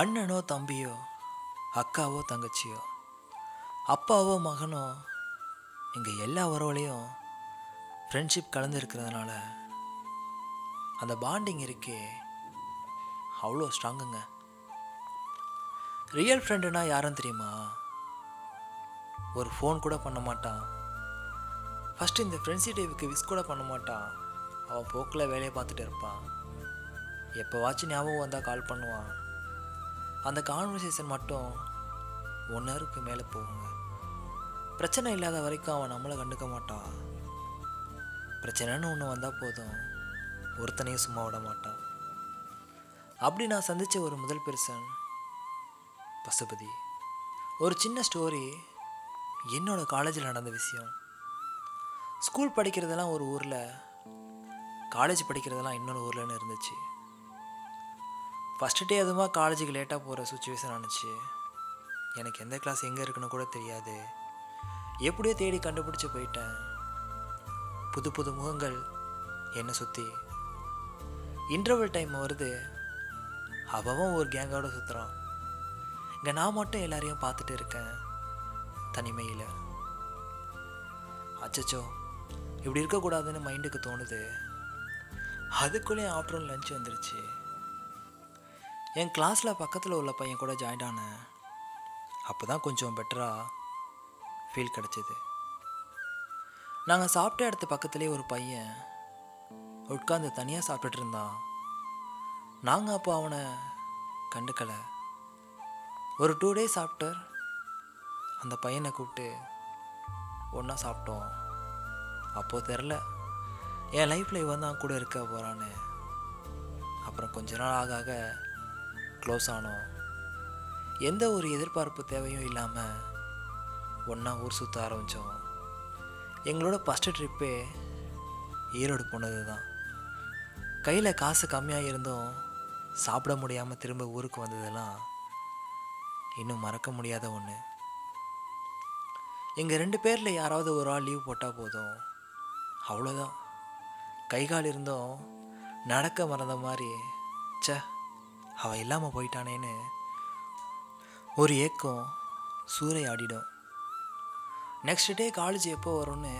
அண்ணனோ தம்பியோ அக்காவோ தங்கச்சியோ அப்பாவோ மகனோ, இங்கே எல்லா உறவுலையும் ஃப்ரெண்ட்ஷிப் கலந்துருக்கிறதுனால அந்த பாண்டிங் இருக்கே அவ்வளோ ஸ்ட்ராங்குங்க. ரியல் ஃப்ரெண்டுனா யாரும் தெரியுமா? ஒரு ஃபோன் கூட பண்ண மாட்டான், ஃபஸ்ட்டு இந்த ஃப்ரெண்ட்ஷிப் டேவுக்கு விஷ் கூட பண்ண மாட்டான், அவன் போக்கில் வேலையை பார்த்துட்டு இருப்பான், எப்போவாச்சும் ஞாபகம் வந்தால் கால் பண்ணுவான். அந்த கான்வர்சேஷன் மட்டும் 1 ஹவருக்கு மேலே போகுங்க. பிரச்சனை இல்லாத வரைக்கும் அவன் நம்மளை கண்டுக்க மாட்டான், பிரச்சனைன்னு ஒன்று வந்தால் போதும் ஒருத்தனையும் சும்மா விட மாட்டான். அப்படி நான் சந்தித்த ஒரு முதல் பெர்சன் பசுபதி. ஒரு சின்ன ஸ்டோரி, என்னோடய காலேஜில் நடந்த விஷயம். ஸ்கூல் படிக்கிறதெல்லாம் ஒரு ஊரில், காலேஜ் படிக்கிறதெல்லாம் இன்னொரு ஊர்லன்னு இருந்துச்சு. ஃபஸ்ட்டு டே அதுமா காலேஜுக்கு லேட்டாக போகிற சுச்சுவேஷன் ஆனிச்சு. எனக்கு எந்த கிளாஸ் எங்கே இருக்குன்னு கூட தெரியாது, எப்படியோ தேடி கண்டுபிடிச்சி போயிட்டேன். புது புது முகங்கள் என்னை சுற்றி. இன்டர்வல் டைம் வருது, அவன் ஒரு கேங்கோடு சுற்றுறான், இங்கே நான் மட்டும் எல்லாரையும் பார்த்துட்டு இருக்கேன் தனிமையில். அச்சச்சோ, இப்படி இருக்கக்கூடாதுன்னு மைண்டுக்கு தோணுது. அதுக்குள்ளேயும் ஆஃப்டர்நூன் லஞ்ச் வந்துருச்சு. என் கிளாஸில் பக்கத்தில் உள்ள பையன் கூட ஜாயின் ஆனேன். அப்போ தான் கொஞ்சம் பெட்டராக ஃபீல் கிடச்சிது. நாங்கள் சாப்பிட்ட இடத்து பக்கத்துலேயே ஒரு பையன் உட்காந்து தனியாக சாப்பிட்டுட்டு இருந்தான். நாங்கள் அப்போ அவனை கண்டுக்கலை. ஒரு 2 டேஸ் ஆஃப்டர் அந்த பையனை கூப்பிட்டு ஒன்றா சாப்பிட்டோம். அப்போது தெரில என் லைஃப்பில் இவன் தான் கூட இருக்க போகிறான்னு. அப்புறம் கொஞ்ச நாள் ஆக க்ளோஸ் ஆனோம். எந்த ஒரு எதிர்பார்ப்பு தேவையும் இல்லாமல் ஒன்றா ஊர் சுற்ற ஆரம்பித்தோம். எங்களோட ஃபஸ்ட்டு ட்ரிப்பே ஈரோடு போனது தான். கையில் காசு கம்மியாக இருந்தும் சாப்பிட முடியாமல் திரும்ப ஊருக்கு வந்ததெல்லாம் இன்னும் மறக்க முடியாத ஒன்று. எங்கள் 2 பேரில் யாராவது ஒரு ஆள் லீவ் போட்டால் போதும், அவ்வளோதான். கை கால் இருந்தும் நடக்க மறந்த மாதிரி, சே அவள் இல்லாமல் போயிட்டானேன்னு ஒரு ஏக்கம் சூறையாடிடும். நெக்ஸ்ட் டே காலேஜ் எப்போ வரும்னு,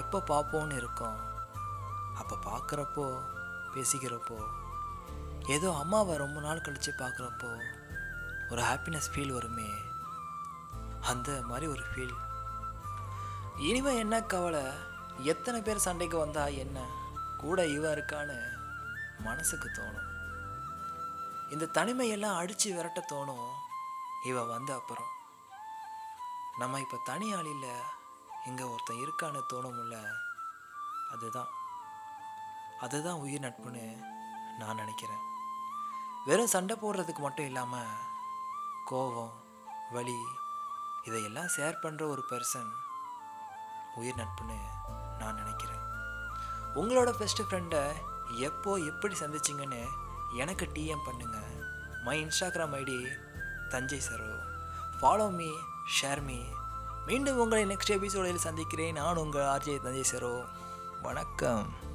எப்போ பார்ப்போன்னு இருக்கோம். அப்போ பார்க்குறப்போ, பேசிக்கிறப்போ, ஏதோ அம்மாவை ரொம்ப நாள் கழித்து பார்க்குறப்போ ஒரு ஹாப்பினஸ் ஃபீல் வருமே, அந்த மாதிரி ஒரு ஃபீல். இனிமேல் என்ன கவலை, எத்தனை பேர் சண்டைக்கு வந்தால் என்ன, கூட இவன் இருக்கான்னு மனசுக்கு தோணும். இந்த தனிமையெல்லாம் அடித்து விரட்ட தோணும் இவன் வந்த அப்புறம். நம்ம இப்போ தனியாளியில் இங்கே ஒருத்தன் இருக்கான்னு தோணும்ல, அதுதான் உயிர் நட்புன்னு நான் நினைக்கிறேன். வெறும் சண்டை போடுறதுக்கு மட்டும் இல்லாமல் கோபம், வலி, இதையெல்லாம் ஷேர் பண்ணுற ஒரு பர்சன் உயிர் நட்புன்னு நான் நினைக்கிறேன். உங்களோட பெஸ்ட் ஃப்ரெண்டை எப்போ எப்படி சந்திச்சிங்கன்னு எனக்கு டிஎம் பண்ணுங்கள். My Instagram ID Thanjai Saro. Follow me, share me. மீண்டும் உங்களை நெக்ஸ்ட் எபிசோடில் சந்திக்கிறேன். நான் உங்கள் ஆர்ஜே தஞ்சை சரோ. வணக்கம்.